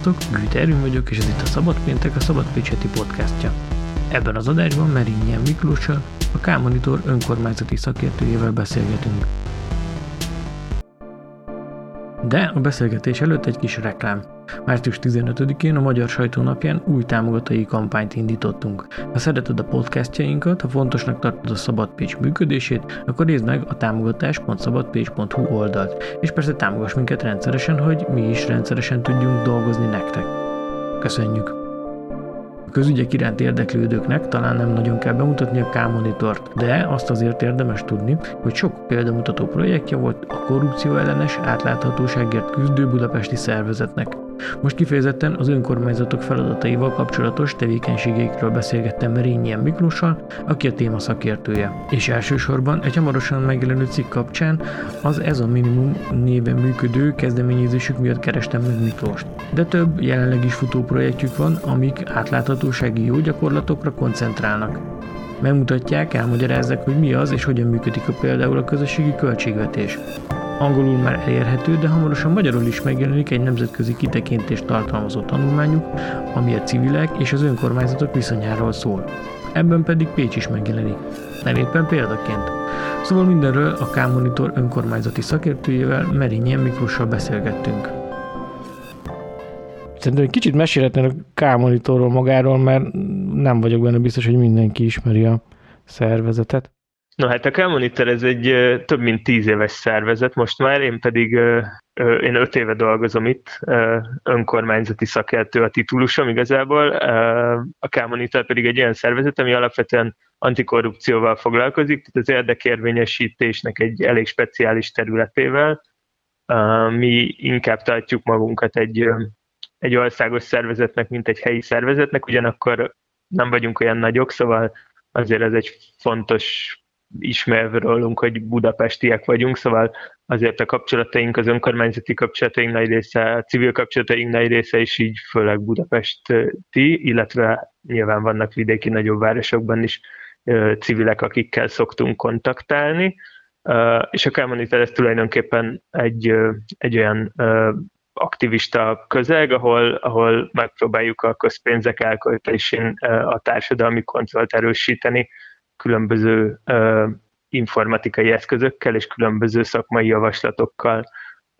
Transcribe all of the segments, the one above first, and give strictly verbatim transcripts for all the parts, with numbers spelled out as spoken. Sziasztok, Gűt Erőn vagyok, és ez itt a Szabadpéntek, a Szabadpécsi Podcastja. Ebben az adásban Mérényi Miklóssal, a K-Monitor önkormányzati szakértőjével beszélgetünk. De a beszélgetés előtt egy kis reklám. március tizenötödikén a Magyar Sajtónapján új támogatói kampányt indítottunk. Ha szereted a podcastjainkat, ha fontosnak tartod a Szabad Pécs működését, akkor nézd meg a támogatás pont szabadpécs pont hu oldalt, és persze támogass minket rendszeresen, hogy mi is rendszeresen tudjunk dolgozni nektek. Köszönjük! A közügyek iránt érdeklődőknek talán nem nagyon kell bemutatni a K-monitort, de azt azért érdemes tudni, hogy sok példamutató projektje volt a korrupció ellenes átláthatóságért küzdő budapesti szervezetnek. Most kifejezetten az önkormányzatok feladataival kapcsolatos tevékenységeikről beszélgettem Mérényi Miklóssal, aki a téma szakértője. És elsősorban egy hamarosan megjelenő cikk kapcsán az Ez a Minimum néven működő kezdeményezésük miatt kerestem meg Miklóst. De több jelenleg is futó projektjük van, amik átláthatósági jó gyakorlatokra koncentrálnak. Megmutatják, elmagyarázzák, hogy mi az és hogyan működik a például a közösségi költségvetés. Angolul már elérhető, de hamarosan magyarul is megjelenik egy nemzetközi kitekintést tartalmazó tanulmányuk, ami a civilek és az önkormányzatok viszonyáról szól. Ebben pedig Pécs is megjelenik, nem éppen példaként. Szóval mindenről a K-Monitor önkormányzati szakértőjével, Mérényi Miklóssal beszélgettünk. Szerintem egy kicsit mesélhetnél a K-Monitorról magáról, mert nem vagyok benne biztos, hogy mindenki ismeri a szervezetet. Na hát a K-Monitor ez egy több mint tíz éves szervezet, most már én pedig én öt éve dolgozom itt, önkormányzati szakértő a titulusom igazából, a K-Monitor pedig egy olyan szervezet, ami alapvetően antikorrupcióval foglalkozik, tehát az érdekérvényesítésnek egy elég speciális területével. Mi inkább tartjuk magunkat egy, egy országos szervezetnek, mint egy helyi szervezetnek, ugyanakkor nem vagyunk olyan nagyok, szóval azért ez egy fontos ismerve rólunk, hogy budapestiek vagyunk, szóval azért a kapcsolataink, az önkormányzati kapcsolataink nagy része, a civil kapcsolataink nagy része is így főleg budapesti, illetve nyilván vannak vidéki nagyobb városokban is civilek, akikkel szoktunk kontaktálni, és a K-Monitor ez tulajdonképpen egy, egy olyan aktivista közeg, ahol, ahol megpróbáljuk a közpénzek elköltésén a társadalmi kontrollt erősíteni, különböző uh, informatikai eszközökkel és különböző szakmai javaslatokkal.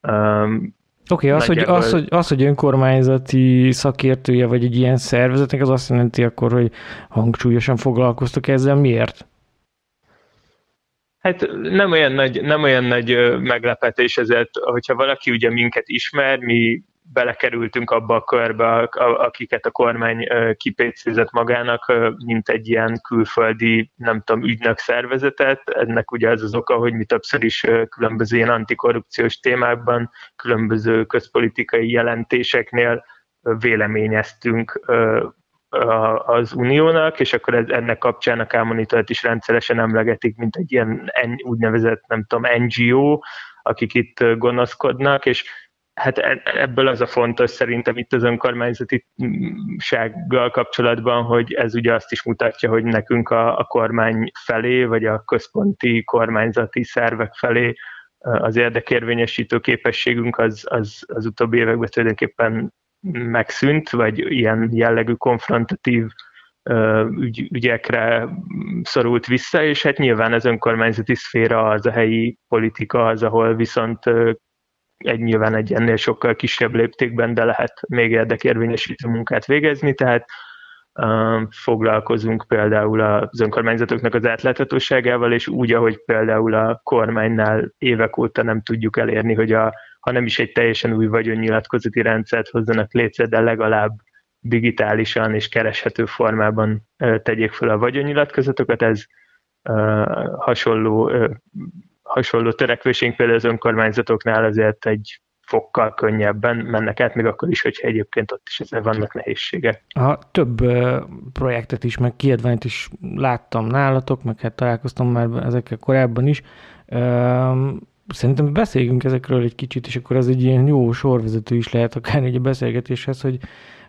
Um, Oké, okay, az, nagyjából... az, hogy, az, hogy önkormányzati szakértője vagy egy ilyen szervezetnek, az azt jelenti akkor, hogy hangsúlyosan foglalkoztok ezzel. Miért? Hát nem olyan nagy, nem olyan nagy meglepetés ezért, hogyha valaki ugye minket ismer, mi belekerültünk abba a körbe, akiket a kormány kipécézett magának, mint egy ilyen külföldi, nem tudom, ügynök szervezetet. Ennek ugye az az oka, hogy mi többször is különböző ilyen antikorrupciós témákban, különböző közpolitikai jelentéseknél véleményeztünk az uniónak, és akkor ez, ennek kapcsán a K-Monitort is rendszeresen emlegetik, mint egy ilyen úgynevezett, nem tudom, en gé o, akik itt gonoszkodnak, és hát ebből az a fontos szerintem itt az önkormányzatisággal kapcsolatban, hogy ez ugye azt is mutatja, hogy nekünk a, a kormány felé, vagy a központi kormányzati szervek felé az érdekérvényesítő képességünk az, az, az utóbbi években tulajdonképpen megszűnt, vagy ilyen jellegű konfrontatív ügy, ügyekre szorult vissza, és hát nyilván az önkormányzati szféra, az a helyi politika az, ahol viszont egy nyilván egy ennél sokkal kisebb léptékben, de lehet még érdekérvényesítő munkát végezni, tehát uh, foglalkozunk például az önkormányzatoknak az átláthatóságával, és úgy, ahogy például a kormánynál évek óta nem tudjuk elérni, hogy a, ha nem is egy teljesen új vagyonnyilatkozati rendszert hozzanak létre, de legalább digitálisan és kereshető formában uh, tegyék fel a vagyonnyilatkozatokat, ez uh, hasonló uh, hasonló törekvésünk például az önkormányzatoknál azért egy fokkal könnyebben mennek át, még akkor is, hogyha egyébként ott is ezzel vannak nehézségek. Ha több projektet is, meg kiadványt is láttam nálatok, meg hát találkoztam már ezekkel korábban is. szerintem beszéljünk ezekről egy kicsit, és akkor az egy ilyen jó sorvezető is lehet akár egy beszélgetéshez, hogy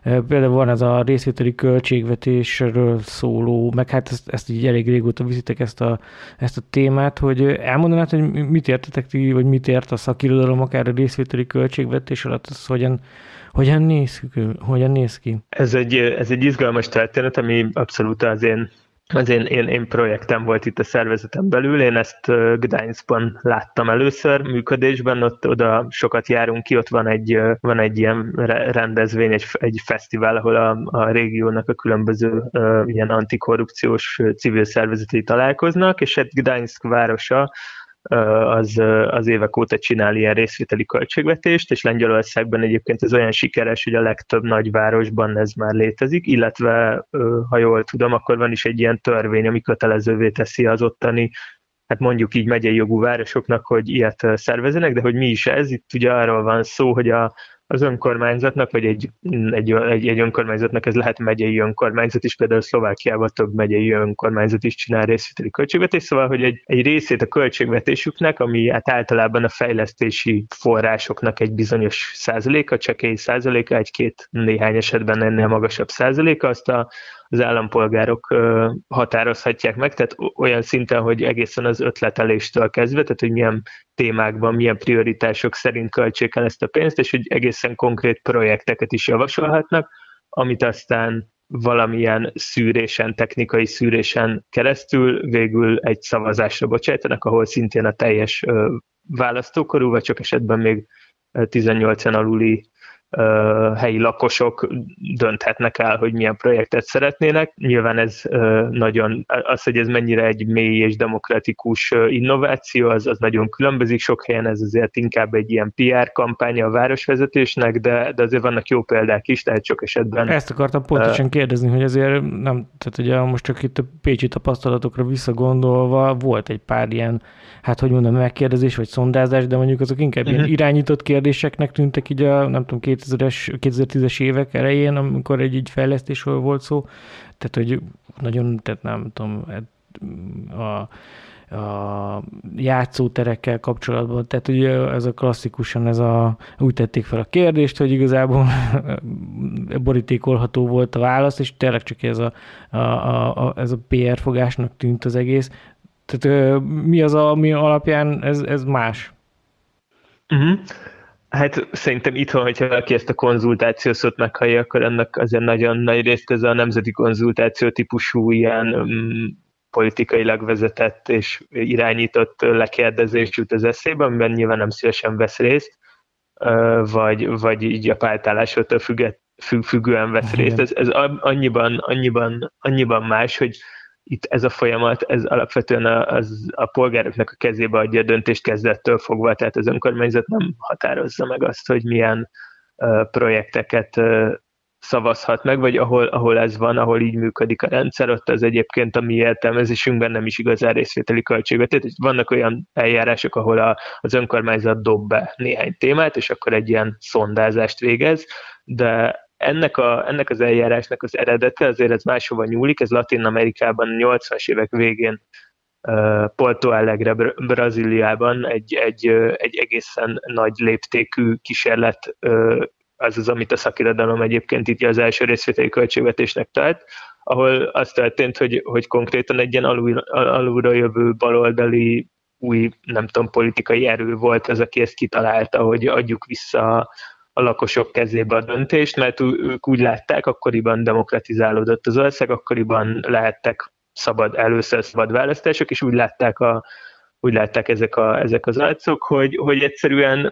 például van ez a részvételi költségvetésről szóló, meg hát ezt, ezt így elég régóta viszitek ezt a, ezt a témát, hogy elmondanád, hogy mit értetek ti, vagy mit ért a szakirodalom akár a részvételi költségvetés alatt, az hogyan, hogyan, néz, hogyan néz ki? Ez egy, ez egy izgalmas történet, ami abszolút az én Az én, én, én projektem volt itt a szervezetem belül, én ezt Gdańskban láttam először működésben, ott oda sokat járunk ki, ott van egy, van egy ilyen rendezvény, egy, egy fesztivál, ahol a, a régiónak a különböző uh, ilyen antikorrupciós civil szervezetei találkoznak, és egy Gdańsk városa Az, az évek óta csinál ilyen részvételi költségvetést, és Lengyelországban egyébként ez olyan sikeres, hogy a legtöbb nagyvárosban ez már létezik, illetve, ha jól tudom, akkor van is egy ilyen törvény, ami kötelezővé teszi az ottani, hát mondjuk így megyei jogú városoknak, hogy ilyet szervezzenek, de hogy mi is ez, itt ugye arról van szó, hogy a az önkormányzatnak, vagy egy, egy, egy, egy önkormányzatnak, ez lehet megyei önkormányzat is, például Szlovákiában több megyei önkormányzat is csinál részvételi költségvetés, szóval, hogy egy, egy részét a költségvetésüknek, ami hát általában a fejlesztési forrásoknak egy bizonyos százaléka, csekély százaléka, egy-két néhány esetben ennél magasabb százaléka, azt a az állampolgárok határozhatják meg, tehát olyan szinten, hogy egészen az ötleteléstől kezdve, tehát hogy milyen témákban, milyen prioritások szerint költsék el ezt a pénzt, és hogy egészen konkrét projekteket is javasolhatnak, amit aztán valamilyen szűrésen, technikai szűrésen keresztül végül egy szavazásra bocsájtanak, ahol szintén a teljes választókorú, vagy csak esetben még tizennyolcan aluli helyi lakosok dönthetnek el, hogy milyen projektet szeretnének. Nyilván ez nagyon, az, hogy ez mennyire egy mély és demokratikus innováció, az, az nagyon különbözik sok helyen, ez azért inkább egy ilyen pé er kampánya a városvezetésnek, de, de azért vannak jó példák is, tehát sok esetben... Ezt akartam pontosan uh, kérdezni, hogy azért nem, tehát ugye most csak itt a pécsi tapasztalatokra visszagondolva volt egy pár ilyen, hát hogy mondom, megkérdezés vagy szondázás, de mondjuk azok inkább uh-huh. ilyen irányított kérdéseknek tűntek így a, nem tudom, két kétezres, kétezer-tízes évek elején, amikor egy így fejlesztésről volt szó, tehát hogy nagyon, tehát nem tudom, a, a játszóterekkel kapcsolatban, tehát ugye ez a klasszikusan, ez a, úgy tették fel a kérdést, hogy igazából borítékolható volt a válasz, és tényleg csak ez a, a, a, a, ez a pé er fogásnak tűnt az egész. Tehát mi az, ami alapján ez, ez más? Mhm. Hát szerintem itthon, hogyha valaki ezt a konzultáció szót meghallja, akkor ennek azért nagyon nagy részt ez a nemzeti konzultáció típusú ilyen um, politikailag vezetett és irányított lekérdezés jut az eszébe, amiben nyilván nem szívesen vesz részt, vagy, vagy így a pártállásától függ, függően vesz részt. Ez, ez annyiban, annyiban, annyiban más, hogy itt ez a folyamat, ez alapvetően a, az, a polgároknak a kezébe adja a döntést kezdettől fogva, tehát az önkormányzat nem határozza meg azt, hogy milyen uh, projekteket uh, szavazhat meg, vagy ahol, ahol ez van, ahol így működik a rendszer, ott az egyébként a mi értelmezésünkben nem is igazán részvételi költségvetés. Vannak olyan eljárások, ahol a, az önkormányzat dob be néhány témát, és akkor egy ilyen szondázást végez, de Ennek, a, ennek az eljárásnak az eredete, azért ez máshova nyúlik, ez Latin Amerikában nyolcvanas évek végén uh, Porto Alegre, Brazíliában egy, egy, egy egészen nagy léptékű kísérlet, uh, az az, amit a szakirodalom egyébként itt az első részvételi költségvetésnek tart, ahol az történt, hogy, hogy konkrétan egy ilyen alul, alulra jövő baloldali új, nem tudom, politikai erő volt az, aki ezt kitalálta, hogy adjuk vissza a lakosok kezébe a döntést, mert ők úgy látták, akkoriban demokratizálódott az ország, akkoriban lehettek szabad, először szabad választások, és úgy látták, a, úgy látták ezek, a, ezek az arcok, hogy, hogy egyszerűen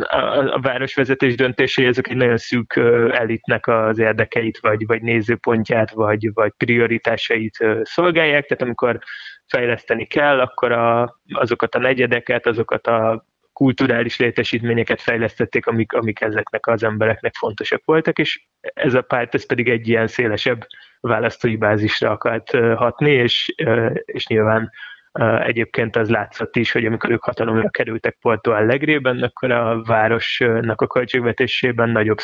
a, a városvezetés döntései ezek egy nagyon szűk elitnek az érdekeit, vagy, vagy nézőpontját, vagy, vagy prioritásait szolgálják, tehát amikor fejleszteni kell, akkor a, azokat a negyedeket, azokat a kulturális létesítményeket fejlesztették, amik, amik ezeknek az embereknek fontosak voltak, és ez a párt ez pedig egy ilyen szélesebb választói bázisra akart hatni, és, és nyilván egyébként az látszott is, hogy amikor ők hatalomra kerültek Porto Alegrében, akkor a városnak a költségvetésében nagyobb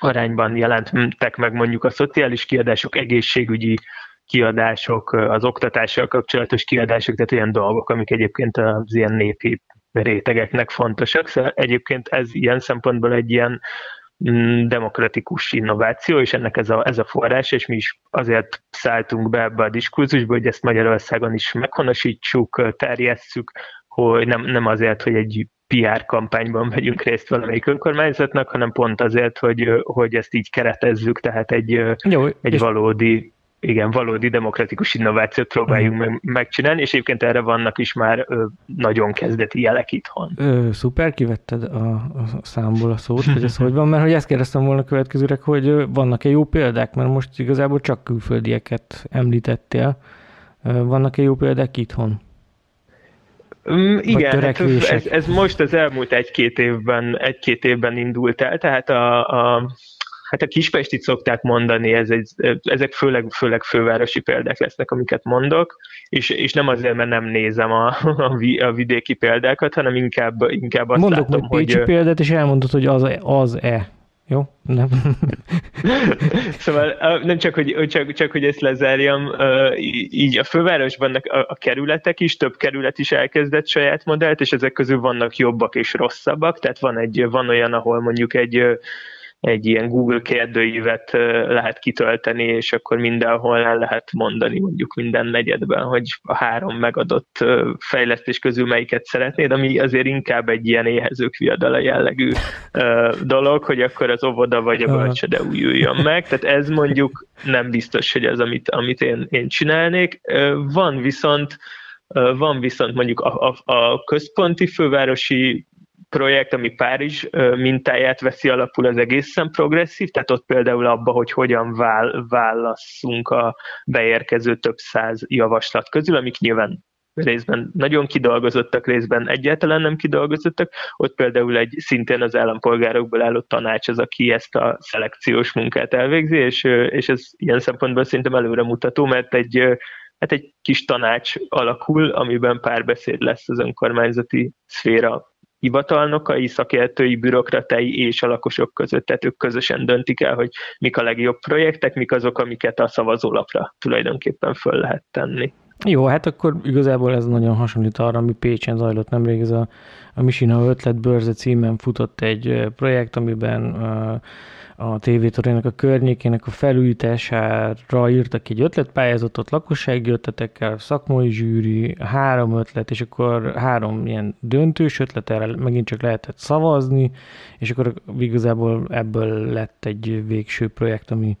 arányban jelentek meg mondjuk a szociális kiadások, egészségügyi kiadások, az oktatással kapcsolatos kiadások, tehát olyan dolgok, amik egyébként az ilyen népi rétegeknek fontosak. Szóval egyébként ez ilyen szempontból egy ilyen demokratikus innováció, és ennek ez a, ez a forrás, és mi is azért szálltunk be ebbe a diskurzusba, hogy ezt Magyarországon is meghonosítsuk, terjesszük, hogy nem, nem azért, hogy egy pé er kampányban vegyünk részt valamelyik önkormányzatnak, hanem pont azért, hogy, hogy ezt így keretezzük, tehát egy, Jó, egy valódi, igen, valódi demokratikus innovációt próbáljunk uh-huh. megcsinálni, és egyébként erre vannak is már nagyon kezdeti jelek itthon. Ö, szuper, kivetted a, a számból a szót, hogy ez hogy van, mert hogy ezt kérdeztem volna következőleg, hogy vannak-e jó példák, mert most igazából csak külföldieket említettél. Vannak-e jó példák itthon? Um, igen, hát ez, ez most az elmúlt egy-két évben, egy-két évben indult el, tehát a, a, hát a kispestit szokták mondani, ez egy, ezek főleg, főleg fővárosi példák lesznek, amiket mondok, és, és nem azért, mert nem nézem a, a, a vidéki példákat, hanem inkább, inkább azt mondok, látom, hogy... Mondok pécsi példát, és elmondod, hogy az-e. Az e. Jó? Nem. Szóval nem csak, hogy, csak, csak, hogy ezt lezárjam, így a fővárosban a, a kerületek is, több kerület is elkezdett saját modellt, és ezek közül vannak jobbak és rosszabbak, tehát van, egy, van olyan, ahol mondjuk egy, egy ilyen Google kérdőívet lehet kitölteni, és akkor mindenhol el lehet mondani, mondjuk minden negyedben, hogy a három megadott fejlesztés közül melyiket szeretnéd, ami azért inkább egy ilyen éhezők viadala jellegű dolog, hogy akkor az óvoda vagy a bölcsöde újuljon meg. Tehát ez mondjuk nem biztos, hogy az, amit, amit én, én csinálnék. Van viszont, van viszont mondjuk a, a, a központi fővárosi projekt, ami Párizs mintáját veszi alapul, az egészen progresszív, tehát ott például abba, hogy hogyan válasszunk a beérkező több száz javaslat közül, amik nyilván részben nagyon kidolgozottak, részben egyáltalán nem kidolgozottak. Ott például egy szintén az állampolgárokból álló tanács az, aki ezt a szelekciós munkát elvégzi, és, és ez ilyen szempontból szerintem előremutató, mert egy Hát egy kis tanács alakul, amiben párbeszéd lesz az önkormányzati szféra hivatalnokai, szakértői, bürokratái és a lakosok között, tehát ők közösen döntik el, hogy mik a legjobb projektek, mik azok, amiket a szavazólapra tulajdonképpen föl lehet tenni. Jó, hát akkor igazából ez nagyon hasonlít arra, ami Pécsen zajlott nemrég, ez a, a Misina ötletbörze címen futott egy projekt, amiben a tévétoronynak a környékének a felújítására írtak egy ötletpályázatot lakossági ötletekkel, szakmai zsűri, három ötlet, és akkor három ilyen döntős ötlet, erre megint csak lehetett szavazni, és akkor igazából ebből lett egy végső projekt, ami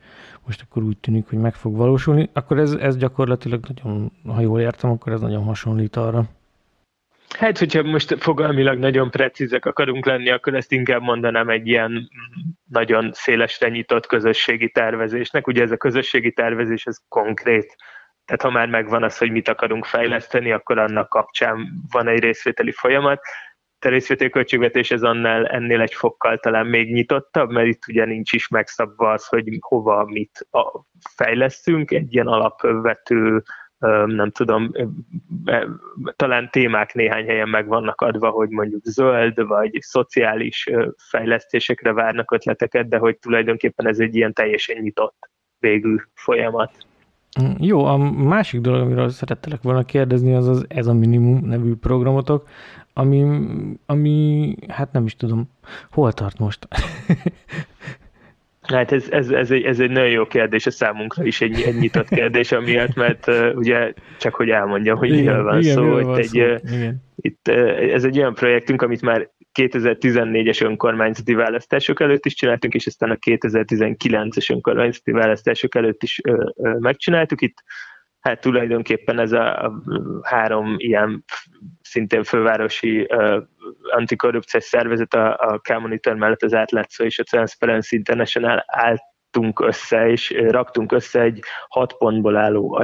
most akkor úgy tűnik, hogy meg fog valósulni. Akkor ez, ez gyakorlatilag nagyon, ha jól értem, akkor ez nagyon hasonlít arra. Hát, hogyha most fogalmilag nagyon precízek akarunk lenni, akkor ezt inkább mondanám egy ilyen nagyon szélesre nyitott közösségi tervezésnek. Ugye ez a közösségi tervezés, ez konkrét. Tehát ha már megvan az, hogy mit akarunk fejleszteni, akkor annak kapcsán van egy részvételi folyamat. A részvételi költségvetés ez annál ennél egy fokkal talán még nyitottabb, mert itt ugye nincs is megszabva az, hogy hova mit fejlesztünk. Egy ilyen alapvető, nem tudom, talán témák néhány helyen meg vannak adva, hogy mondjuk zöld vagy szociális fejlesztésekre várnak ötleteket, de hogy tulajdonképpen ez egy ilyen teljesen nyitott végű folyamat. Jó, a másik dolog, amiről szerettelek volna kérdezni, az az Ez a Minimum nevű programotok, ami, ami hát nem is tudom, hol tart most? Hát ez, ez, ez, egy, ez egy nagyon jó kérdés, a számunkra is egy, egy nyitott kérdés, amiatt, mert uh, ugye csak hogy elmondjam, hogy miről van igen, szó. Miről van itt szó. Egy, igen. Itt, ez egy olyan projektünk, amit már kétezer-tizennégyes önkormányzati választások előtt is csináltunk, és aztán a kétezer-tizenkilences önkormányzati választások előtt is ö, ö, megcsináltuk. Itt hát tulajdonképpen ez a, a három ilyen szintén fővárosi ö, antikorrupciós szervezet, a, a K-Monitor mellett az átlátszó és a Transparency International álltunk össze, és raktunk össze egy hat pontból álló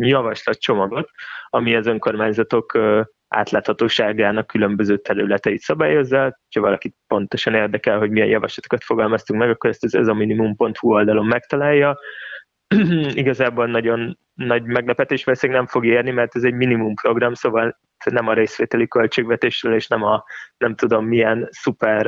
javaslatcsomagot, ami az önkormányzatok ö, átláthatóságának különböző területeit szabályozza. Ha valakit pontosan érdekel, hogy milyen javaslatokat fogalmaztunk meg, akkor ezt az ezaminimum pont hu oldalon megtalálja. Igazából nagyon nagy meglepetés veszély nem fog érni, mert ez egy minimum program, szóval nem a részvételi költségvetésről, és nem a nem tudom milyen szuper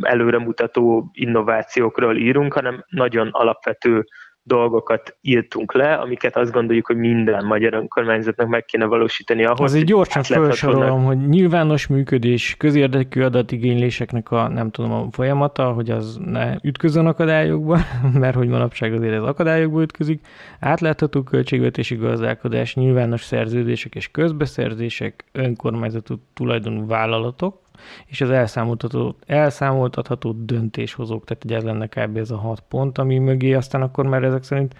előremutató innovációkról írunk, hanem nagyon alapvető dolgokat írtunk le, amiket azt gondoljuk, hogy minden magyar önkormányzatnak meg kéne valósítani ahhoz. Azért gyorsan felsorolom, hogy nyilvános működés, közérdekű adatigényléseknek a, nem tudom, a folyamata, hogy az ne ütközön akadályokba, mert hogy manapság azért ez akadályokba ütközik. Átlátható költségvetési gazdálkodás, nyilvános szerződések és közbeszerzések, önkormányzatú tulajdonú vállalatok, és az elszámoltatható, elszámoltatható döntéshozók, tehát ugye ez lenne kb. Ez a hat pont, ami mögé aztán akkor már ezek szerint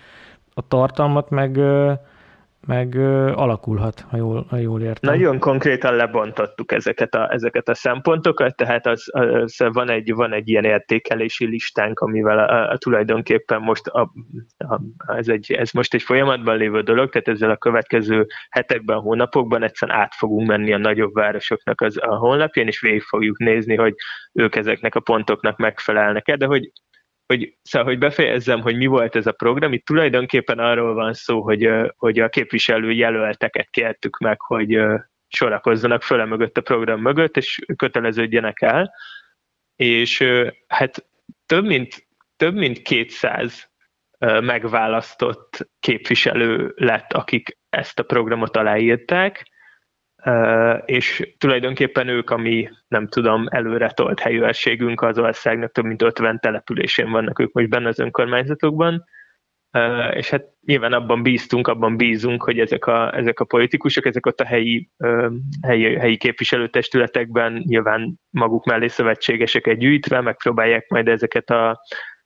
a tartalmat meg, meg alakulhat, ha jól, ha jól értem. Nagyon konkrétan lebontottuk ezeket a, ezeket a szempontokat, tehát az, az van, egy, van egy ilyen értékelési listánk, amivel a, a tulajdonképpen most a, a, ez, egy, ez most egy folyamatban lévő dolog, tehát ezzel a következő hetekben, hónapokban egyszerűen át fogunk menni a nagyobb városoknak az, a honlapján, és végig fogjuk nézni, hogy ők ezeknek a pontoknak megfelelnek-e, de hogy Hogy, szóval, hogy befejezzem, hogy mi volt ez a program, itt tulajdonképpen arról van szó, hogy, hogy a képviselőjelölteket kértük meg, hogy sorakozzanak föl mögött a program mögött, és köteleződjenek el, és hát több mint, több mint kétszáz megválasztott képviselő lett, akik ezt a programot aláírták, Uh, és tulajdonképpen ők, ami nem tudom, előre tolt helyőrségünk az országnak, több mint ötven településén vannak ők most benne az önkormányzatokban, uh, és hát nyilván abban bíztunk, abban bízunk, hogy ezek a, ezek a politikusok, ezek ott a helyi, uh, helyi, helyi képviselőtestületekben nyilván maguk mellé szövetségeseket gyűjtve megpróbálják majd ezeket a,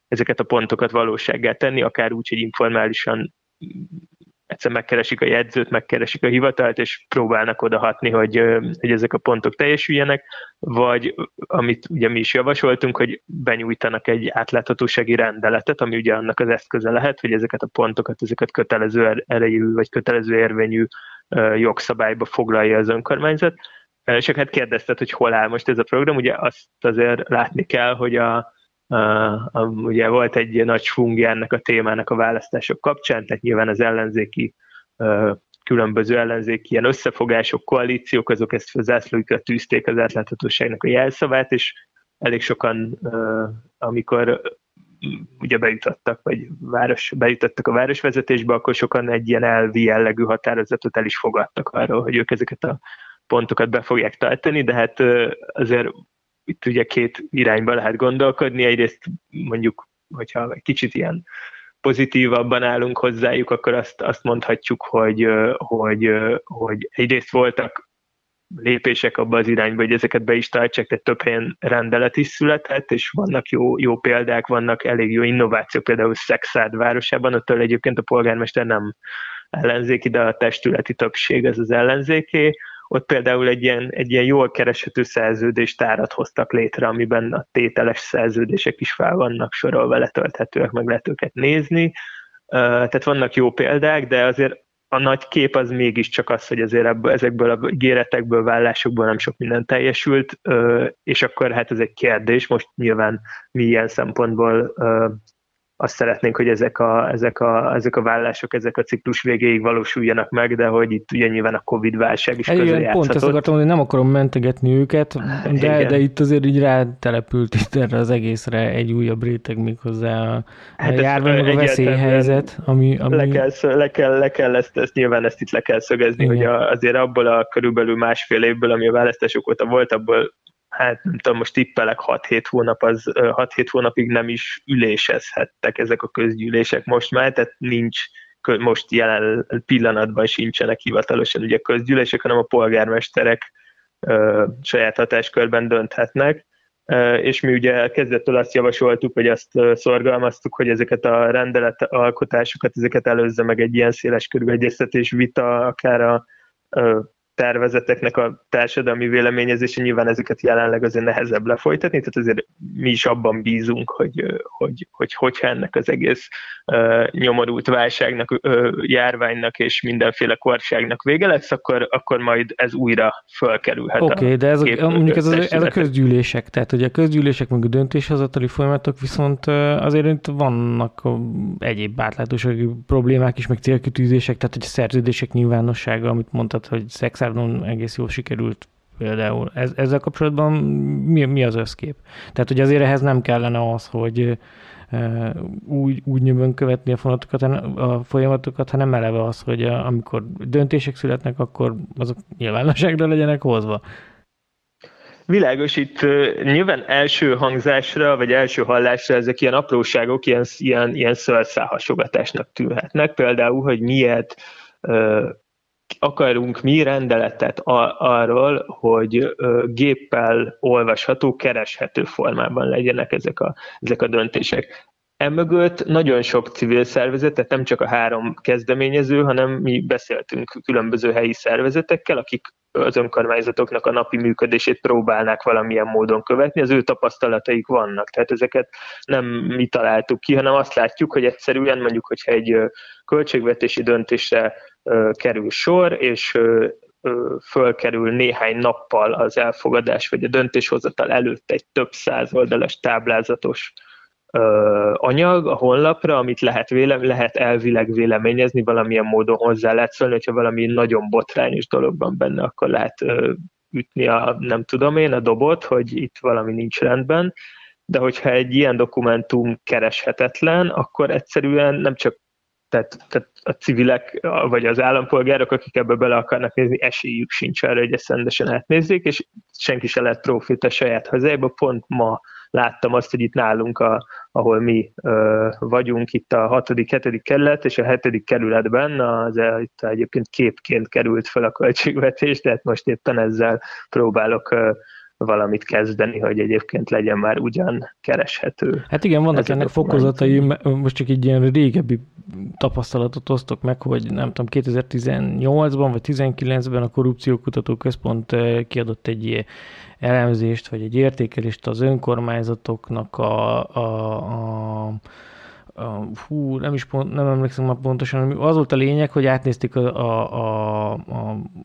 ezeket a pontokat valósággá tenni, akár úgy, hogy informálisan egyszerűen megkeresik a jegyzőt, megkeresik a hivatalt, és próbálnak odahatni, hogy, hogy ezek a pontok teljesüljenek, vagy amit ugye mi is javasoltunk, hogy benyújtanak egy átláthatósági rendeletet, ami ugye annak az eszköze lehet, hogy ezeket a pontokat, ezeket kötelező erejű vagy kötelező érvényű jogszabályba foglalja az önkormányzat. És hát kérdezted, hogy hol áll most ez a program, ugye azt azért látni kell, hogy a Uh, um, ugye volt egy nagy svungja ennek a témának a választások kapcsán, tehát nyilván az ellenzéki, uh, különböző ellenzéki ilyen összefogások, koalíciók, azok ezt a zászlóikra tűzték az átláthatóságnak a jelszavát, és elég sokan, uh, amikor ugye bejutottak, vagy város, bejutottak a városvezetésbe, akkor sokan egy ilyen elvi jellegű határozatot el is fogadtak arról, hogy ők ezeket a pontokat be fogják tartani, de hát uh, azért itt ugye két irányba lehet gondolkodni, egyrészt mondjuk, hogyha egy kicsit ilyen pozitívabban állunk hozzájuk, akkor azt, azt mondhatjuk, hogy, hogy, hogy egyrészt voltak lépések abba az irányba, hogy ezeket be is tartsák, tehát több helyen rendelet is született, és vannak jó, jó példák, vannak elég jó innovációk, például Szekszárd városában, attól egyébként a polgármester nem ellenzéki, de a testületi többség az az ellenzéké. Ott például egy ilyen, egy ilyen jól kereshető szerződéstárat hoztak létre, amiben a tételes szerződések is fel vannak sorolva, letölthetőek, meg lehet őket nézni. Tehát vannak jó példák, de azért a nagy kép az mégiscsak az, hogy azért ebből, ezekből a géretekből, vállásokból nem sok minden teljesült, és akkor hát ez egy kérdés, most nyilván mi ilyen szempontból azt szeretnénk, hogy ezek a, ezek, a, ezek a vállások, ezek a ciklus végéig valósuljanak meg, de hogy itt ugye nyilván a Covid-válság is közrejátszatott. Pont ezt akartam, hogy nem akarom mentegetni őket, de, de itt azért így rátelepült itt erre az egészre egy újabb réteg, méghozzá a, hát a járvány, meg a veszélyhelyzet. Ami, ami... Le, kell, le, kell, le kell ezt, ezt nyilván ezt itt le kell szögezni, igen, hogy a, azért abból a körülbelül másfél évből, ami a választások óta volt, abból hát nem tudom, most tippelek, hat-hét hónap az, hat-hét hónapig nem is ülésezhettek ezek a közgyűlések most már, tehát nincs, most jelen pillanatban sincsenek hivatalosan ugye közgyűlések, hanem a polgármesterek ö, saját hatáskörben dönthetnek, ö, és mi ugye kezdettől azt javasoltuk, hogy azt szorgalmaztuk, hogy ezeket a rendeletalkotásokat, ezeket előzze meg egy ilyen széleskörű egyeztetés, vita, akár a ö, tervezeteknek a társadalmi véleményezése, nyilván ezeket jelenleg azért nehezebb lefolytatni, tehát azért mi is abban bízunk, hogy, hogy, hogy hogyha ennek az egész uh, nyomorult válságnak, uh, járványnak és mindenféle korságnak vége lesz, akkor, akkor majd ez újra fölkerülhet. Oké, okay, de ez a, mondjuk ez, az, ez a közgyűlések, tehát hogy a közgyűlések meg a döntéshozatali folyamatok, viszont azért itt vannak egyéb átláthatósági problémák is, meg célkitűzések, tehát hogy a szerződések nyilvánossága, amit mondtad, hogy szex egész jól sikerült például. Ez, ezzel kapcsolatban mi, mi az összkép? Tehát, hogy azért ehhez nem kellene az, hogy úgy, úgy nyomon követni a folyamatokat, a folyamatokat, hanem eleve az, hogy a, amikor döntések születnek, akkor azok nyilvánosságra legyenek hozva. Világos, itt nyilván első hangzásra, vagy első hallásra ezek ilyen apróságok, ilyen, ilyen, ilyen szőrszálhasogatásnak tűnhetnek. Például, hogy miért ö, akarunk mi rendeletet a, arról, hogy ö, géppel olvasható, kereshető formában legyenek ezek a, ezek a döntések. Emögött nagyon sok civil szervezet, tehát nem csak a három kezdeményező, hanem mi beszéltünk különböző helyi szervezetekkel, akik az önkormányzatoknak a napi működését próbálnák valamilyen módon követni, az ő tapasztalataik vannak, tehát ezeket nem mi találtuk ki, hanem azt látjuk, hogy egyszerűen mondjuk, hogyha egy költségvetési döntésre kerül sor, és fölkerül néhány nappal az elfogadás, vagy a döntéshozatal előtt egy több száz oldalas táblázatos anyag a honlapra, amit lehet, vélem, lehet elvileg véleményezni, valamilyen módon hozzá lehet szólni, hogyha valami nagyon botrányos dolog van benne, akkor lehet ütni a, nem tudom én, a dobot, hogy itt valami nincs rendben, de hogyha egy ilyen dokumentum kereshetetlen, akkor egyszerűen nem csak Tehát, tehát a civilek, vagy az állampolgárok, akik ebbe bele akarnak nézni, esélyük sincs arra, hogy ezt rendesen átnézzék, és senki se lehet profit a saját hazájába. Pont ma láttam azt, hogy itt nálunk, a, ahol mi ö, vagyunk, itt a hatodik hetedik kerület, és a hetedik kerületben az itt egyébként képként került fel a költségvetés, tehát most éppen ezzel próbálok ö, valamit kezdeni, hogy egyébként legyen már ugyan kereshető. Hát igen, vannak ennek fokozatai, most csak egy ilyen régebbi tapasztalatot osztok meg, hogy nem tudom, kétezer-tizennyolcban vagy tizenkilencben a Korrupciókutató Központ kiadott egy elemzést, vagy egy értékelést az önkormányzatoknak a, a, a hú, nem is pont, nem emlékszem már pontosan, az volt a lényeg, hogy átnézték a, a, a,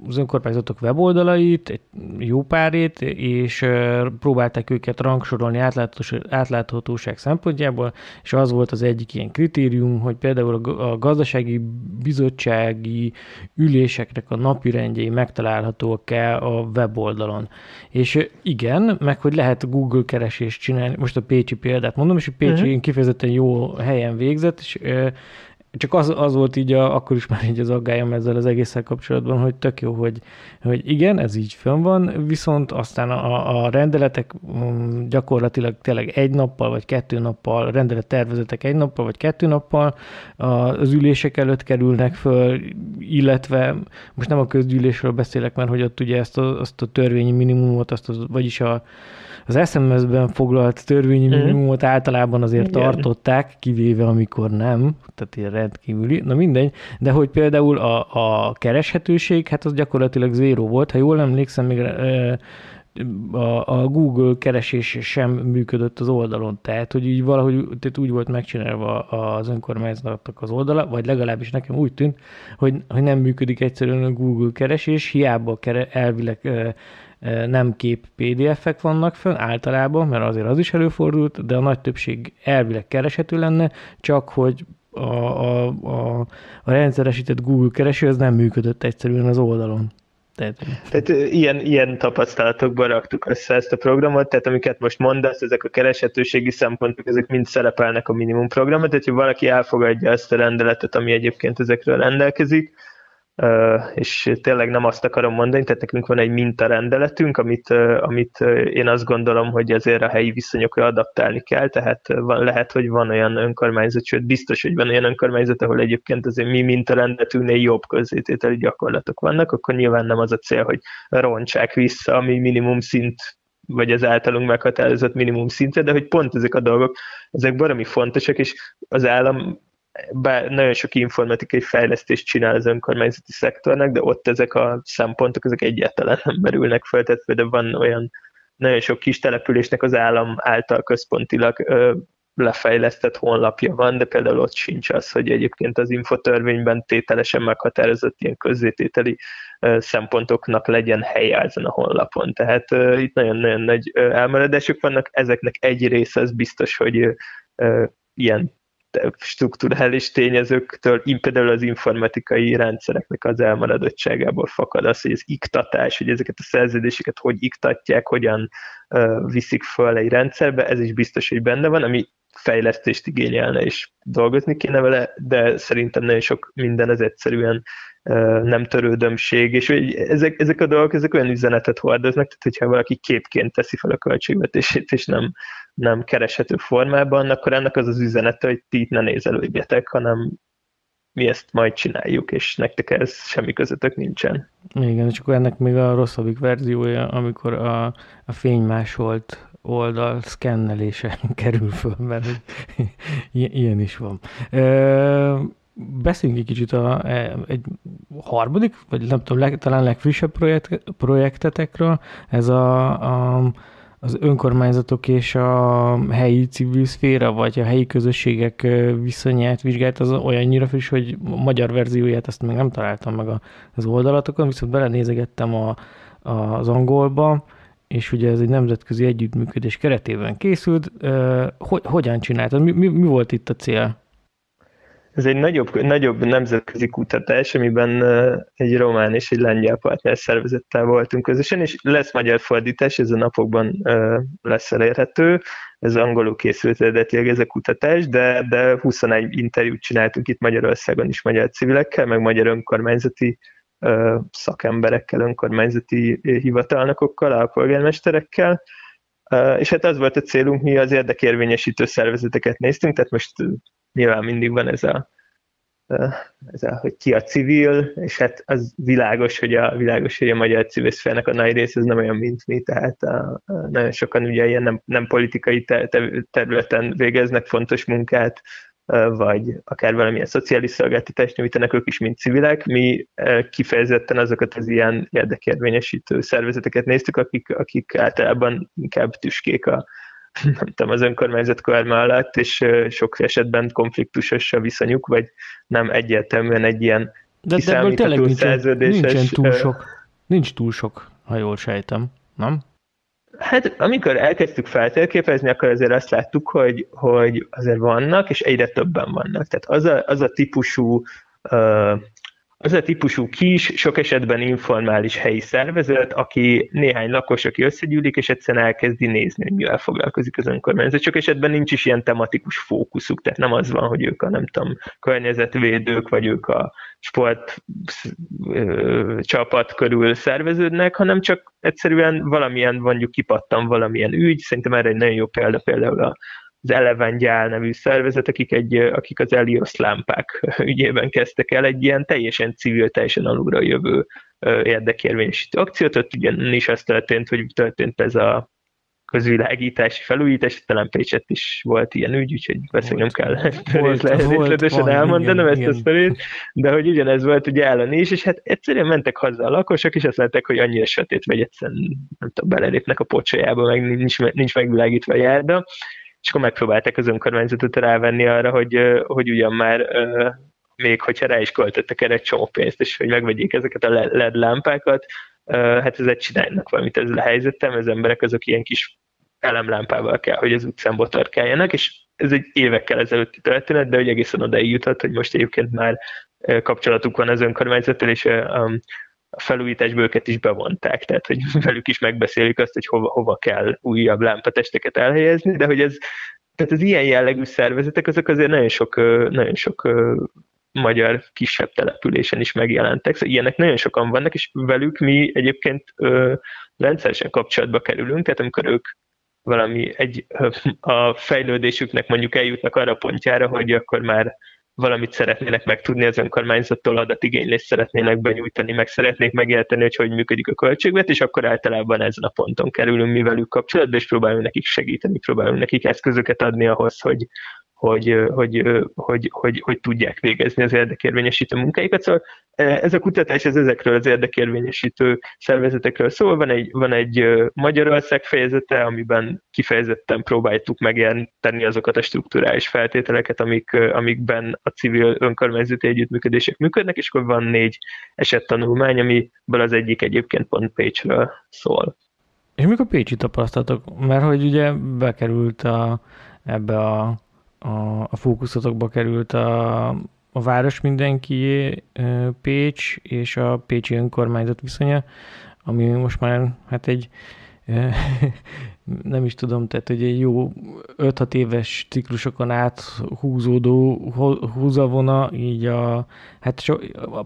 az önkormányzatok weboldalait, jó párét, és próbálták őket rangsorolni átláthatóság szempontjából, és az volt az egyik ilyen kritérium, hogy például a gazdasági bizottsági üléseknek a napirendjei megtalálhatóak-e a weboldalon. És igen, meg hogy lehet Google keresést csinálni, most a pécsi példát mondom, és a pécsi uh-huh. kifejezetten jó hely végzett, és csak az, az volt így, a, akkor is már így az aggályom ezzel az egésszel kapcsolatban, hogy tök jó, hogy, hogy igen, ez így fönn van, viszont aztán a, a rendeletek gyakorlatilag tényleg egy nappal, vagy kettő nappal, rendelettervezetek egy nappal, vagy kettő nappal az ülések előtt kerülnek föl, illetve most nem a közgyűlésről beszélek, mert hogy ott ugye ezt a, azt a törvényi minimumot, azt az, vagyis a az es em es-ben foglalt törvényi minimumot általában azért igen. tartották, kivéve amikor nem, tehát ilyen rendkívüli, na mindegy, de hogy például a, a kereshetőség, hát az gyakorlatilag zéró volt, ha jól emlékszem, még a, a Google keresés sem működött az oldalon, tehát hogy így valahogy tehát úgy volt megcsinálva az önkormányzatnak az oldala, vagy legalábbis nekem úgy tűnt, hogy, hogy nem működik egyszerűen a Google keresés, hiába kere, elvileg nem kép pé dé ef-ek vannak fönn általában, mert azért az is előfordult, de a nagy többség elvileg kereshető lenne, csak hogy a, a, a, a rendszeresített Google kereső az nem működött egyszerűen az oldalon. Tehát, tehát ilyen, ilyen tapasztalatokban raktuk össze ezt a programot, tehát amiket most mondasz, ezek a kereshetőségi szempontok, ezek mind szerepelnek a minimum programot, tehát ha valaki elfogadja ezt a rendeletet, ami egyébként ezekről rendelkezik, Uh, és tényleg nem azt akarom mondani, tehát nekünk van egy mintarendeletünk, amit, uh, amit én azt gondolom, hogy ezért a helyi viszonyokra adaptálni kell, tehát van, lehet, hogy van olyan önkormányzat, sőt biztos, hogy van olyan önkormányzat, ahol egyébként azért mi mintarendeletünknél jobb közzétételi gyakorlatok vannak, akkor nyilván nem az a cél, hogy rontsák vissza a mi minimum szint, vagy az általunk meghatározott minimum szintre, de hogy pont ezek a dolgok, ezek baromi fontosak, és az állam bár nagyon sok informatikai fejlesztést csinál az önkormányzati szektornak, de ott ezek a szempontok, ezek egyáltalán nem merülnek fel, tehát például van olyan nagyon sok kis településnek az állam által központilag ö, lefejlesztett honlapja van, de például ott sincs az, hogy egyébként az infotörvényben tételesen meghatározott ilyen közzétételi ö, szempontoknak legyen helye ezen a honlapon. Tehát ö, itt nagyon-nagyon nagy elmaradások vannak, ezeknek egy része az biztos, hogy ö, ö, ilyen strukturális tényezőktől, például az informatikai rendszereknek az elmaradottságából fakad az, hogy az iktatás, hogy ezeket a szerződéseket hogy iktatják, hogyan viszik föl egy rendszerbe, ez is biztos, hogy benne van, ami fejlesztést igényelne, és dolgozni kéne vele, de szerintem nagyon sok minden ez egyszerűen nem törődömség, és hogy ezek, ezek a dolgok, ezek olyan üzenetet hordoznak, tehát hogyha valaki képként teszi fel a költségvetését, és nem, nem kereshető formában, akkor ennek az az üzenete, hogy ti itt ne nézelődjetek, hanem mi ezt majd csináljuk, és nektek ez semmi közöttök nincsen. Igen, és akkor ennek még a rosszabbik verziója, amikor a, a fénymásolt oldal szkennelése kerül föl, mert ilyen is van. Beszéljünk egy kicsit a, egy harmadik, vagy nem tudom, leg, talán legfrissebb projekt, projektetekről, ez a, a, az önkormányzatok és a helyi civil szféra, vagy a helyi közösségek viszonyát vizsgált, az olyannyira friss, hogy a magyar verzióját azt még nem találtam meg az oldalatokon, viszont belenézegettem a, a, az angolba, és ugye ez egy nemzetközi együttműködés keretében készült. Hogy, hogyan csináltad? Mi, mi, mi volt itt a cél? Ez egy nagyobb, nagyobb nemzetközi kutatás, amiben egy román és egy lengyel partner szervezettel voltunk közösen, és lesz magyar fordítás, ez a napokban lesz elérhető. Ez angolul készült eredetileg ez a kutatás, de, de huszonegy interjút csináltunk itt Magyarországon is magyar civilekkel, meg magyar önkormányzati szakemberekkel, önkormányzati hivatalnokokkal, alpolgármesterekkel, és hát az volt a célunk, mi az érdekérvényesítő szervezeteket néztünk, tehát most nyilván mindig van ez a, ez a hogy ki a civil, és hát az világos, hogy a, világos, hogy a magyar civil szférának a nagy része az nem olyan, mint mi, tehát a, a, nagyon sokan ugye ilyen nem, nem politikai te, te, területen végeznek fontos munkát, vagy akár valamilyen szociális szolgáltatást nyújtanak, ők is, mint civilek. Mi kifejezetten azokat az ilyen érdekérvényesítő szervezeteket néztük, akik, akik általában inkább tüskék a, nem tudom, az önkormányzat korma alatt, és sok esetben konfliktusos a viszonyuk, vagy nem egyértelműen egy ilyen de, kiszámítható de szerződéses... Nincsen túl sok, nincs túl sok, ha jól sejtem, nem? Hát amikor elkezdtük feltérképezni, akkor azért azt láttuk, hogy, hogy azért vannak, és egyre többen vannak. Tehát az a, az a típusú az a típusú kis, sok esetben informális helyi szervezet, aki néhány lakos, aki összegyűlik, és egyszerűen elkezdi nézni, hogy mivel foglalkozik az önkormányzat. Sok esetben nincs is ilyen tematikus fókuszuk, tehát nem az van, hogy ők a nem tudom, környezetvédők, vagy ők a sport ö, csapat körül szerveződnek, hanem csak egyszerűen valamilyen, mondjuk kipattan valamilyen ügy, szerintem erre egy nagyon jó példa például a az Elevangyál nevű szervezet, akik, egy, akik az Elios lámpák ügyében kezdtek el egy ilyen teljesen civil, teljesen alulra jövő érdekérvényesítő akciót. Ott ugyanis az történt, hogy történt ez a közvilágítási felújítás, talán Pécsett is volt ilyen ügy, úgyhogy beszélnem kell részletesen elmondanom ezt a sztorét, de hogy ugyanez volt ugye ellen is, és hát egyszerűen mentek haza a lakosok, és azt látták, hogy annyira sötét, vagy egyszerűen nem tudom, belerépnek a pocsajába, meg nincs, nincs megvilágítva a járda. És akkor megpróbálták az önkormányzatot rávenni arra, hogy, hogy ugyan már, még hogyha rá is költöttek erre egy csomó pénzt, és hogy megvegyék ezeket a el é dé lámpákat, hát ezzel csinálnak valamit ezzel a helyzettel, az emberek azok ilyen kis elemlámpával kell, hogy az utcán botorkáljanak, és ez egy évekkel ezelőtti történet, de hogy egészen odaig jutott, hogy most egyébként már kapcsolatuk van az önkormányzattal, és a felújításból őket is bevonták, tehát hogy velük is megbeszélik azt, hogy hova, hova kell újabb lámpatesteket elhelyezni, de hogy ez, tehát az ilyen jellegű szervezetek, azok azért nagyon sok, nagyon sok magyar kisebb településen is megjelentek, szóval ilyenek nagyon sokan vannak, és velük mi egyébként rendszeresen kapcsolatba kerülünk, tehát amikor ők valami egy, a fejlődésüknek mondjuk eljutnak arra pontjára, hogy akkor már valamit szeretnének megtudni az önkormányzattól, adatigénylést szeretnének benyújtani, meg szeretnék megérteni, hogy hogy működik a költségvetés, és akkor általában ezen a ponton kerülünk mi velük kapcsolatba, és próbálunk nekik segíteni, próbálunk nekik eszközöket adni ahhoz, hogy, hogy, hogy, hogy, hogy, hogy, hogy tudják végezni az érdekérvényesítő munkáikat. Szóval ez a kutatás ez ezekről az érdekérvényesítő szervezetekről szól. Van egy, van egy Magyarország fejezete, amiben kifejezetten próbáltuk megérteni azokat a strukturális feltételeket, amik, amikben a civil önkormányzati együttműködések működnek, és akkor van négy esettanulmány, amiből az egyik egyébként pont Pécsről szól. És mikor pécsi tapasztalatok? Mert hogy ugye bekerült a, ebbe a a, a fókuszatokba került a, a város mindenkié, Pécs és a pécsi önkormányzat viszonya, ami most már hát egy nem is tudom, tehát hogy egy jó öt-hat éves ciklusokon át húzódó húzavona, így a, hát so,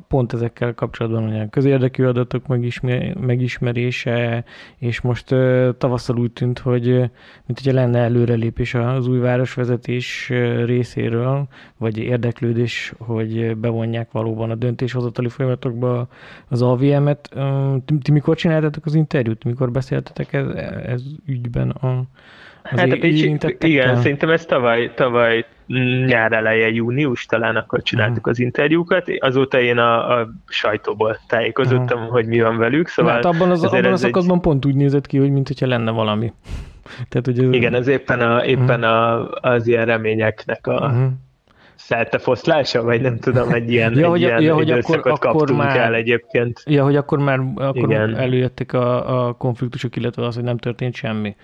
pont ezekkel kapcsolatban olyan közérdekű adatok megismer, megismerése, és most tavasszal úgy tűnt, hogy mint ugye lenne előrelépés az új városvezetés részéről, vagy érdeklődés, hogy bevonják valóban a döntéshozatali folyamatokba az á vé emet. Ti, ti mikor csináltatok az interjút? Mikor beszéltetek ez, ez ügyben? A, hát a Pécsi, igen, szerintem ez tavaly, tavaly nyár eleje, június talán, akkor csináltuk az interjúkat, azóta én a, a sajtóból tájékozottam, aha, hogy mi van velük, szóval... Hát abban, az, abban a szakaszban egy... pont úgy nézett ki, hogy mintha lenne valami. Tehát, hogy ez... Igen, ez éppen, a, éppen a, az ilyen reményeknek a... Aha. Szertefoszlása, vagy nem tudom, egy ilyen, ja, egy ilyen ja, időszakot akkor, kaptunk akkor már, el egyébként. Ja, hogy akkor már akkor előjöttek a, a konfliktusok, illetve az, hogy nem történt semmi,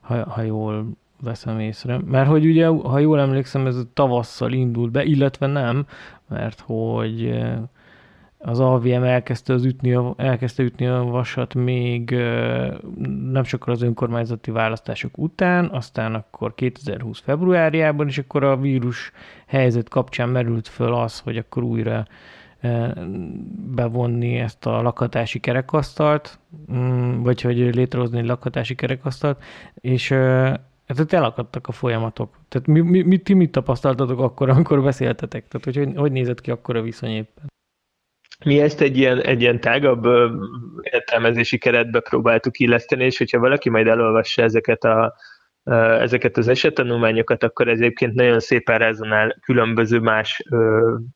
ha, ha jól veszem észre. Mert hogy ugye, ha jól emlékszem, ez tavasszal indult be, illetve nem, mert hogy az á vé em elkezdte, az ütni a, elkezdte ütni a vasat még nem sokkal az önkormányzati választások után, aztán akkor kétezer-húsz februárjában, és akkor a vírus helyzet kapcsán merült föl az, hogy akkor újra bevonni ezt a lakhatási kerekasztalt, vagy hogy létrehozni egy lakhatási kerekasztalt, és tehát elakadtak a folyamatok. Tehát mi, mi, mi, ti mit tapasztaltatok akkor, amikor beszéltetek? Tehát hogy, hogy, hogy nézett ki akkor a viszony éppen? Mi ezt egy ilyen, egy ilyen tágabb értelmezési keretbe próbáltuk illeszteni, és hogyha valaki majd elolvassa ezeket, a, ezeket az esettanulmányokat, akkor ez egyébként nagyon szépen rezonál különböző más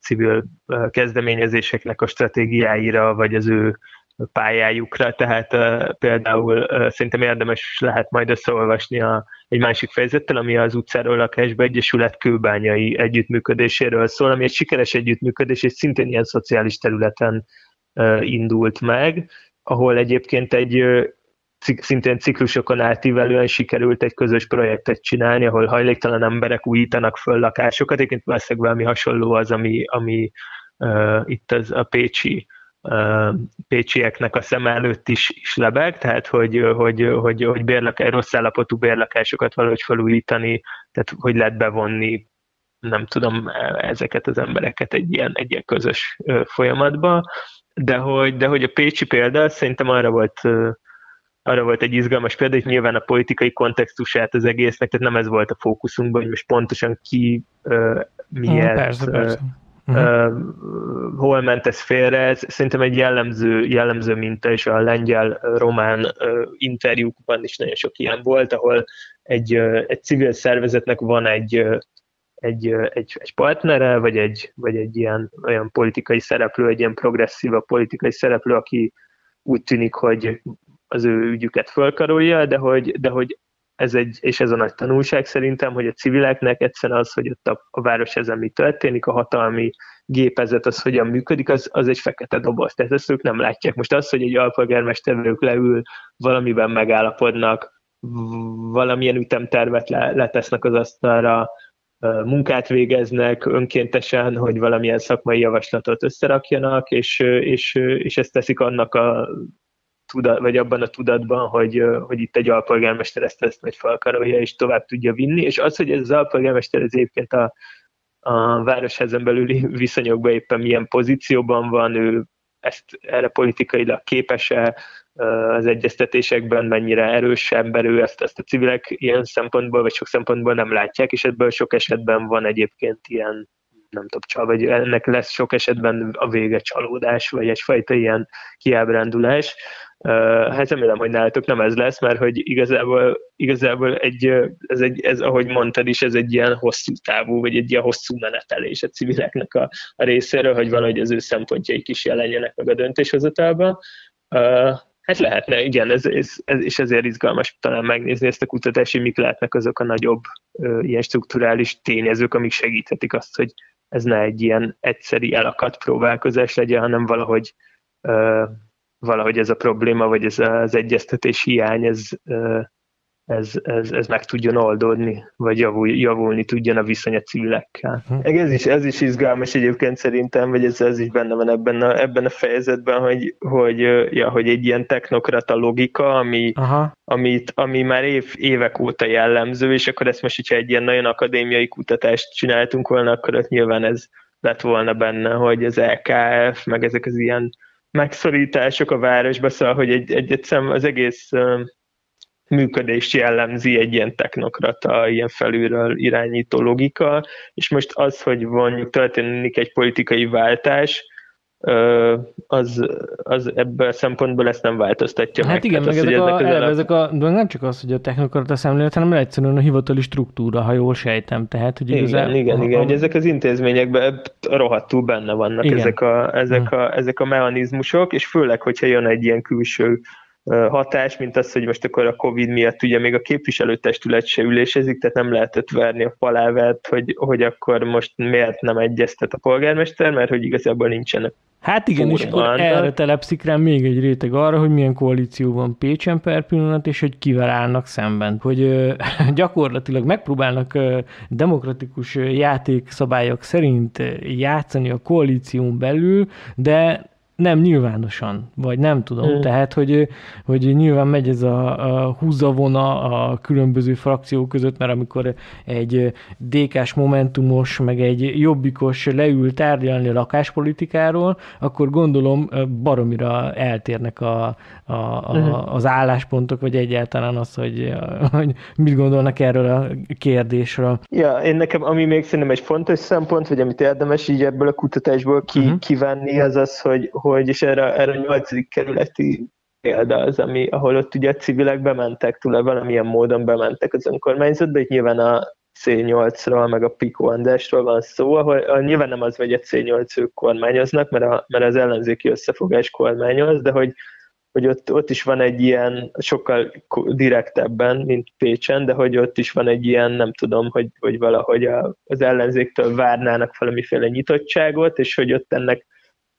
civil kezdeményezéseknek a stratégiáira, vagy az ő pályájukra, tehát uh, például uh, szerintem érdemes lehet majd összeolvasni a, egy másik fejezettel, ami az Utcáról Lakásba Egyesület kőbányai együttműködéséről szól, ami egy sikeres együttműködés, és szintén ilyen szociális területen uh, indult meg, ahol egyébként egy uh, cik, szintén ciklusokon átívelően sikerült egy közös projektet csinálni, ahol hajléktalan emberek újítanak föl lakásokat, egyébként valószínűleg valami hasonló az, ami, ami uh, itt az a pécsi pécsieknek a szem előtt is, is lebeg, tehát hogy, hogy, hogy, hogy bérlak, rossz állapotú bérlakásokat valahogy felújítani, tehát hogy lehet bevonni, nem tudom, ezeket az embereket egy ilyen, egy ilyen közös folyamatba, de hogy, de hogy a pécsi példa szerintem arra volt, arra volt egy izgalmas példa, hogy nyilván a politikai kontextusát az egésznek, tehát nem ez volt a fókuszunkban, hogy most pontosan ki miért... Persze, persze. Uh-huh. Uh, hol ment ez félre, ez szerintem egy jellemző, jellemző minta, és a lengyel-román uh, interjúkban is nagyon sok ilyen volt, ahol egy, uh, egy civil szervezetnek van egy, uh, egy, uh, egy, egy partnere, vagy egy, vagy egy ilyen olyan politikai szereplő, egy ilyen progresszíva politikai szereplő, aki úgy tűnik, hogy az ő ügyüket fölkarolja, de hogy, de hogy ez egy, és ez a nagy tanulság szerintem, hogy a civileknek egyszerűen az, hogy ott a, a város ezen mi történik, a hatalmi gépezet az hogyan működik, az, az egy fekete doboz, tehát ezt ők nem látják. Most az, hogy egy alpolgármesterük leül, valamiben megállapodnak, valamilyen ütemtervet le, letesznek az asztalra, munkát végeznek önkéntesen, hogy valamilyen szakmai javaslatot összerakjanak, és, és, és ezt teszik annak a tudat, vagy abban a tudatban, hogy, hogy itt egy alpolgármester ezt, ezt majd felkarolja, és tovább tudja vinni, és az, hogy ez az alpolgármester ez egyébként a, a városházen belüli viszonyokban éppen milyen pozícióban van, ő ezt erre politikailag képes-e, az egyeztetésekben mennyire erős ember, ő ezt, ezt a civilek ilyen szempontból, vagy sok szempontból nem látják, és ebből sok esetben van egyébként ilyen, nem tudom, csal, vagy ennek lesz sok esetben a vége csalódás, vagy egyfajta ilyen kiábrándulás. Hát remélem, hogy nálatok nem ez lesz, mert hogy igazából, igazából egy, ez, egy, ez, ahogy mondtad is, ez egy ilyen hosszú távú, vagy egy ilyen hosszú menetelés a civileknek a, a részéről, hogy valahogy az ő szempontjaik is jelenjenek meg a döntéshozatalban. Hát lehetne, igen, ez, ez, ez, és ezért izgalmas talán megnézni ezt a kutatási, mik lehetnek azok a nagyobb ilyen strukturális tényezők, amik segíthetik azt, hogy ez ne egy ilyen egyszeri elakadt próbálkozás legyen, hanem valahogy valahogy ez a probléma, vagy ez az egyeztetés hiány, ez, ez, ez, ez meg tudjon oldódni, vagy javul, javulni tudjon a viszony a civilekkel. Uh-huh. Ez, is, ez is izgalmas egyébként szerintem, vagy ez, ez is benne van ebben a, ebben a fejezetben, hogy, hogy, ja, hogy egy ilyen technokrata logika, ami, uh-huh. amit, ami már év, évek óta jellemző, és akkor ezt most, hogyha egy ilyen nagyon akadémiai kutatást csináltunk volna, akkor ott nyilván ez lett volna benne, hogy az el ká ef, meg ezek az ilyen megszorítások a városba, szóval, hogy egy, egy, egy szem, az egész működést jellemzi egy ilyen technokrata, ilyen felülről irányító logika, és most az, hogy mondjuk történik egy politikai váltás, az, az ebből a szempontból ezt nem változtatja hát meg. Hát igen, hát meg az, ezek, a, ezek a, de nem csak az, hogy a technokrata szemlélet, hanem egyszerűen a hivatali struktúra, ha jól sejtem. Tehát, hogy igen, igazán, igen, a, igen, hogy ezek az intézményekben rohadtul benne vannak ezek a, ezek, a, ezek a mechanizmusok, és főleg, hogyha jön egy ilyen külső hatás, mint az, hogy most akkor a Covid miatt ugye még a képviselőtestület se ülésezik, tehát nem lehetett verni a palávert, hogy, hogy akkor most miért nem egyeztet a polgármester, mert hogy igazából nincsenek. Hát igen, és akkor erre telepszik rá még egy réteg arra, hogy milyen koalíció van Pécsen per pillanat, és hogy kivel állnak szemben. Hogy ö, gyakorlatilag megpróbálnak ö, demokratikus játékszabályok szerint játszani a koalíción belül, de nem nyilvánosan, vagy nem tudom. Hmm. Tehát, hogy, hogy nyilván megy ez a, a húzavona a különböző frakciók között, mert amikor egy dé ká-s momentumos, meg egy jobbikos leül tárgyalni a lakáspolitikáról, akkor gondolom baromira eltérnek a, a, a, hmm. az álláspontok, vagy egyáltalán az, hogy, hogy mit gondolnak erről a kérdésről. Ja, én nekem, ami még szerintem egy fontos szempont, vagy amit érdemes így ebből a kutatásból ki, hmm. kivenni, az az, hogy hogy és erre, erre a nyolcadik kerületi példa az, ami, ahol ott ugye a civilek bementek, tulajdonképpen valamilyen módon bementek az önkormányzatba, itt nyilván a cé nyolcról, meg a Pico Andersról van szó, ahol ah, nyilván nem az, hogy a cé nyolc ők kormányoznak, mert, a, mert az ellenzéki összefogás kormányoz, de hogy, hogy ott, ott is van egy ilyen, sokkal direktebben, mint Pécsen, de hogy ott is van egy ilyen, nem tudom, hogy, hogy valahogy a, az ellenzéktől várnának valamiféle nyitottságot, és hogy ott ennek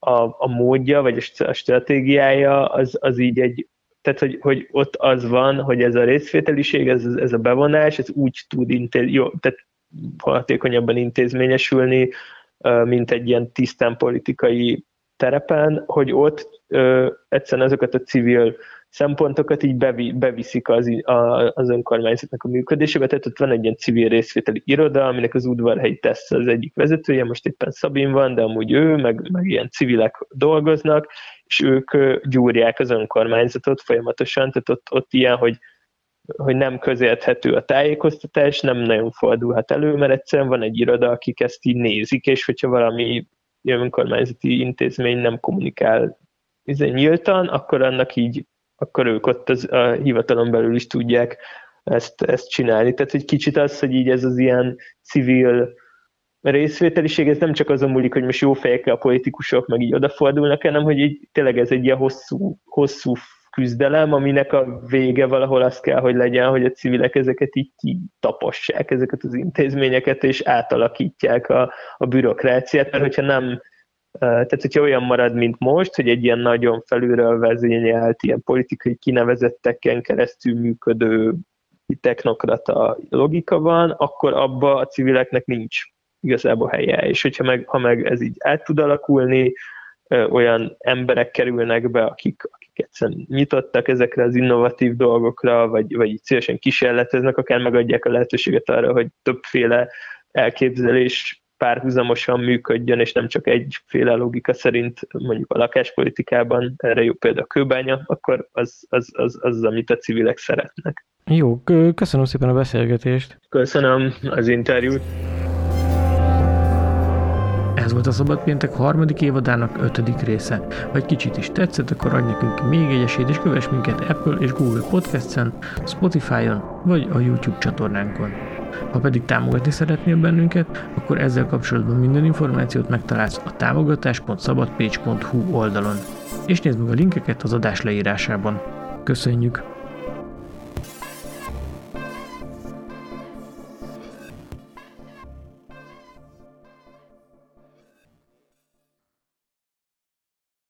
A, a módja, vagy a stratégiája, az, az így egy, tehát hogy, hogy ott az van, hogy ez a részvételiség, ez, ez a bevonás, ez úgy tud intéz, jó, tehát hatékonyabban intézményesülni, mint egy ilyen tisztán politikai terepen, hogy ott ö, egyszerűen azokat a civil szempontokat így bevi, beviszik az, a, az önkormányzatnak a működésébe, tehát ott van egy ilyen civil részvételi iroda, aminek az udvarhelyi TESZ az egyik vezetője, most éppen Szabin van, de amúgy ő, meg, meg ilyen civilek dolgoznak, és ők gyúrják az önkormányzatot folyamatosan, tehát ott, ott ilyen, hogy, hogy nem közérthető a tájékoztatás, nem nagyon fordulhat elő, mert egyszerűen van egy iroda, akik ezt így nézik, és hogyha valami önkormányzati intézmény nem kommunikál nyíltan, akkor annak így akkor ők ott az, a hivatalon belül is tudják ezt, ezt csinálni. Tehát, hogy kicsit az, hogy így ez az ilyen civil részvételiség, ez nem csak azon múlik, hogy most jó fejekkel a politikusok meg így odafordulnak, hanem hogy így, tényleg ez egy ilyen hosszú, hosszú küzdelem, aminek a vége valahol az kell, hogy legyen, hogy a civilek ezeket így kitapossák, ezeket az intézményeket, és átalakítják a, a bürokráciát, mert hogyha nem Tehát, hogyha olyan marad, mint most, hogy egy ilyen nagyon felülről vezényelt, ilyen politikai kinevezetteken keresztül működő technokrata logika van, akkor abba a civileknek nincs igazából helye. És hogyha meg, ha meg ez így át tud alakulni, olyan emberek kerülnek be, akik, akik egyszerűen nyitottak ezekre az innovatív dolgokra, vagy, vagy így szívesen kísérleteznek, akár megadják a lehetőséget arra, hogy többféle elképzelés párhuzamosan működjön, és nem csak egyféle logika szerint, mondjuk a lakáspolitikában, erre jó példa a Kőbánya, akkor az az, az, az, amit a civilek szeretnek. Jó, köszönöm szépen a beszélgetést. Köszönöm az interjút. Ez volt a Szabadpéntek harmadik évadának ötödik része. Ha egy kicsit is tetszett, akkor adj nekünk még egy esélyt, és kövess minket Apple és Google Podcasten, Spotify-on vagy a YouTube csatornánkon. Ha pedig támogatni szeretnél bennünket, akkor ezzel kapcsolatban minden információt megtalálsz a támogatás pont szabadpécs pont hú oldalon. És nézd meg a linkeket az adás leírásában. Köszönjük!